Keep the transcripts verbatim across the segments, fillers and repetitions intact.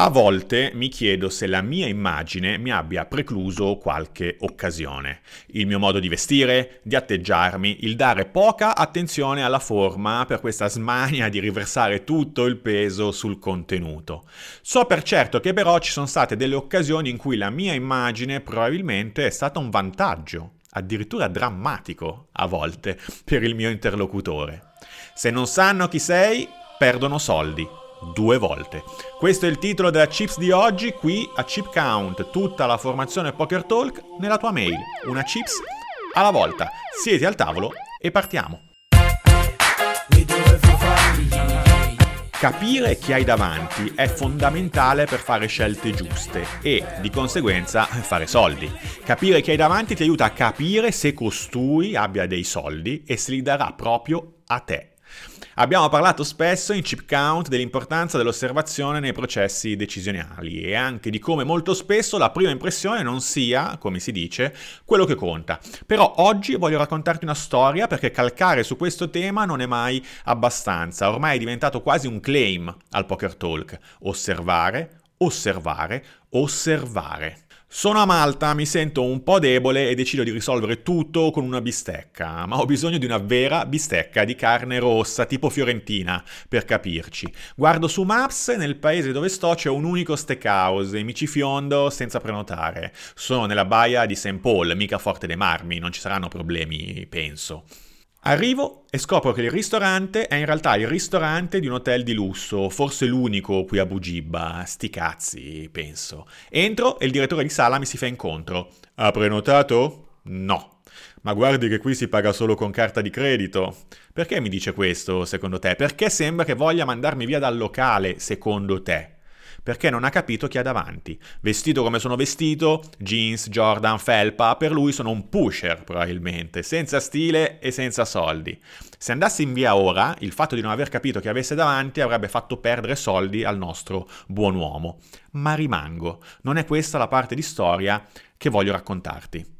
A volte mi chiedo se la mia immagine mi abbia precluso qualche occasione. Il mio modo di vestire, di atteggiarmi, il dare poca attenzione alla forma per questa smania di riversare tutto il peso sul contenuto. So per certo che però ci sono state delle occasioni in cui la mia immagine probabilmente è stata un vantaggio, addirittura drammatico a volte, per il mio interlocutore. Se non sanno chi sei, perdono soldi. Due volte. Questo è il titolo della Chips di oggi qui a Chip Count, tutta la formazione Poker Talk nella tua mail. Una chips alla volta. Siete al tavolo e partiamo. Capire chi hai davanti è fondamentale per fare scelte giuste e, di conseguenza, fare soldi. Capire chi hai davanti ti aiuta a capire se costui abbia dei soldi e se li darà proprio a te. Abbiamo parlato spesso in Chip Count dell'importanza dell'osservazione nei processi decisionali e anche di come molto spesso la prima impressione non sia, come si dice, quello che conta. Però oggi voglio raccontarti una storia perché calcare su questo tema non è mai abbastanza. Ormai è diventato quasi un claim al Poker Talk. Osservare, osservare, osservare. Sono a Malta, mi sento un po' debole e decido di risolvere tutto con una bistecca, ma ho bisogno di una vera bistecca di carne rossa, tipo fiorentina, per capirci. Guardo su Maps e nel paese dove sto c'è un unico steakhouse e mi ci fiondo senza prenotare. Sono nella Baia di Saint Paul, mica Forte dei Marmi, non ci saranno problemi, penso. Arrivo e scopro che il ristorante è in realtà il ristorante di un hotel di lusso, forse l'unico qui a Bugibba, sti cazzi, penso. Entro e il direttore di sala mi si fa incontro. Ha prenotato? No. Ma guardi che qui si paga solo con carta di credito. Perché mi dice questo, secondo te? Perché sembra che voglia mandarmi via dal locale, secondo te? Perché non ha capito chi ha davanti. Vestito come sono vestito, jeans, Jordan, felpa, per lui sono un pusher probabilmente, senza stile e senza soldi. Se andassi in via ora, il fatto di non aver capito chi avesse davanti avrebbe fatto perdere soldi al nostro buon uomo. Ma rimango, non è questa la parte di storia che voglio raccontarti.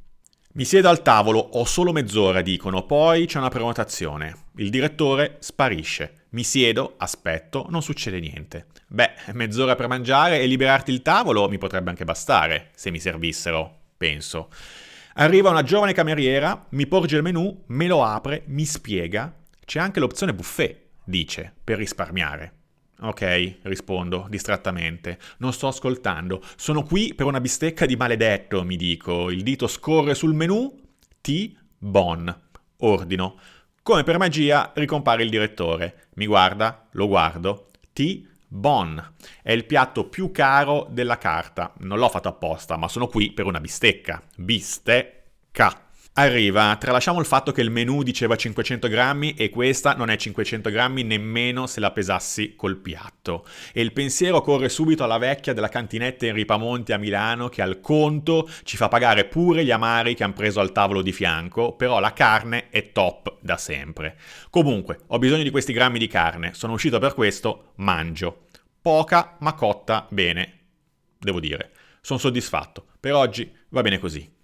Mi siedo al tavolo, ho solo mezz'ora, dicono, poi c'è una prenotazione. Il direttore sparisce. Mi siedo, aspetto, non succede niente. Beh, mezz'ora per mangiare e liberarti il tavolo mi potrebbe anche bastare, se mi servissero, penso. Arriva una giovane cameriera, mi porge il menù, me lo apre, mi spiega. C'è anche l'opzione buffet, dice, per risparmiare. Ok, rispondo, distrattamente. Non sto ascoltando. Sono qui per una bistecca di maledetto, mi dico. Il dito scorre sul menù. T-Bon. Ordino. Come per magia ricompare il direttore. Mi guarda, lo guardo. T-Bon. È il piatto più caro della carta. Non l'ho fatto apposta, ma sono qui per una bistecca. Bistecca. Arriva, tralasciamo il fatto che il menù diceva cinquecento grammi e questa non è cinquecento grammi nemmeno se la pesassi col piatto. E il pensiero corre subito alla vecchia della cantinetta in Ripamonte a Milano che al conto ci fa pagare pure gli amari che han preso al tavolo di fianco, però la carne è top da sempre. Comunque, ho bisogno di questi grammi di carne, sono uscito per questo, mangio. Poca ma cotta bene, devo dire. Sono soddisfatto, per oggi va bene così.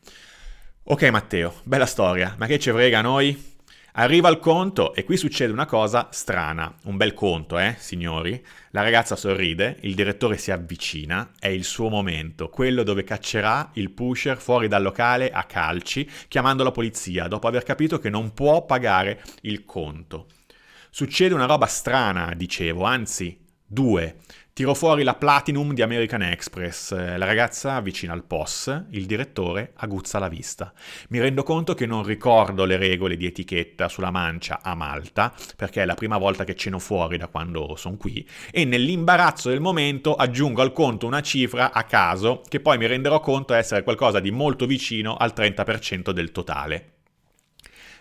Ok Matteo, bella storia, ma che ce frega a noi? Arriva il conto e qui succede una cosa strana. Un bel conto, eh, signori? La ragazza sorride, il direttore si avvicina, è il suo momento, quello dove caccerà il pusher fuori dal locale a calci, chiamando la polizia, dopo aver capito che non può pagare il conto. Succede una roba strana, dicevo, anzi, due. Tiro fuori la Platinum di American Express, la ragazza avvicina al P O S, il direttore aguzza la vista. Mi rendo conto che non ricordo le regole di etichetta sulla mancia a Malta, perché è la prima volta che ceno fuori da quando sono qui, e nell'imbarazzo del momento aggiungo al conto una cifra a caso che poi mi renderò conto essere qualcosa di molto vicino al trenta per cento del totale.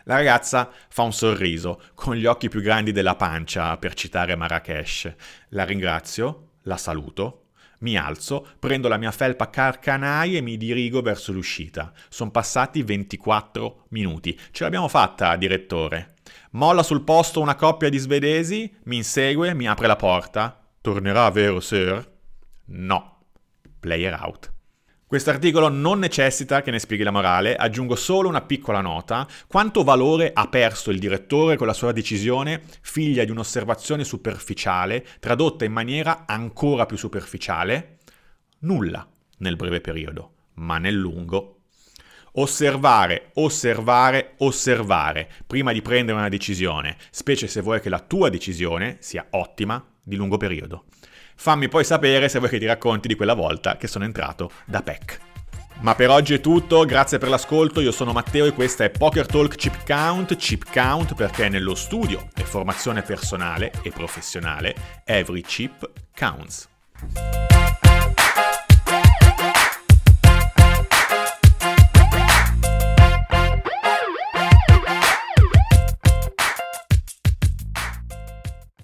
La ragazza fa un sorriso, con gli occhi più grandi della pancia, per citare Marrakech. La ringrazio, la saluto, mi alzo, prendo la mia felpa carcanai e mi dirigo verso l'uscita. Sono passati ventiquattro minuti. Ce l'abbiamo fatta, direttore. Molla sul posto una coppia di svedesi, mi insegue, mi apre la porta. Tornerà, vero, sir? No. Player out. Quest'articolo non necessita che ne spieghi la morale, aggiungo solo una piccola nota. Quanto valore ha perso il direttore con la sua decisione, figlia di un'osservazione superficiale, tradotta in maniera ancora più superficiale? Nulla nel breve periodo, ma nel lungo. Osservare, osservare, osservare, prima di prendere una decisione, specie se vuoi che la tua decisione sia ottima di lungo periodo. Fammi poi sapere se vuoi che ti racconti di quella volta che sono entrato da P E C. Ma per oggi è tutto, grazie per l'ascolto, io sono Matteo e questa è Poker Talk Chip Count, Chip Count perché nello studio e formazione personale e professionale every chip counts.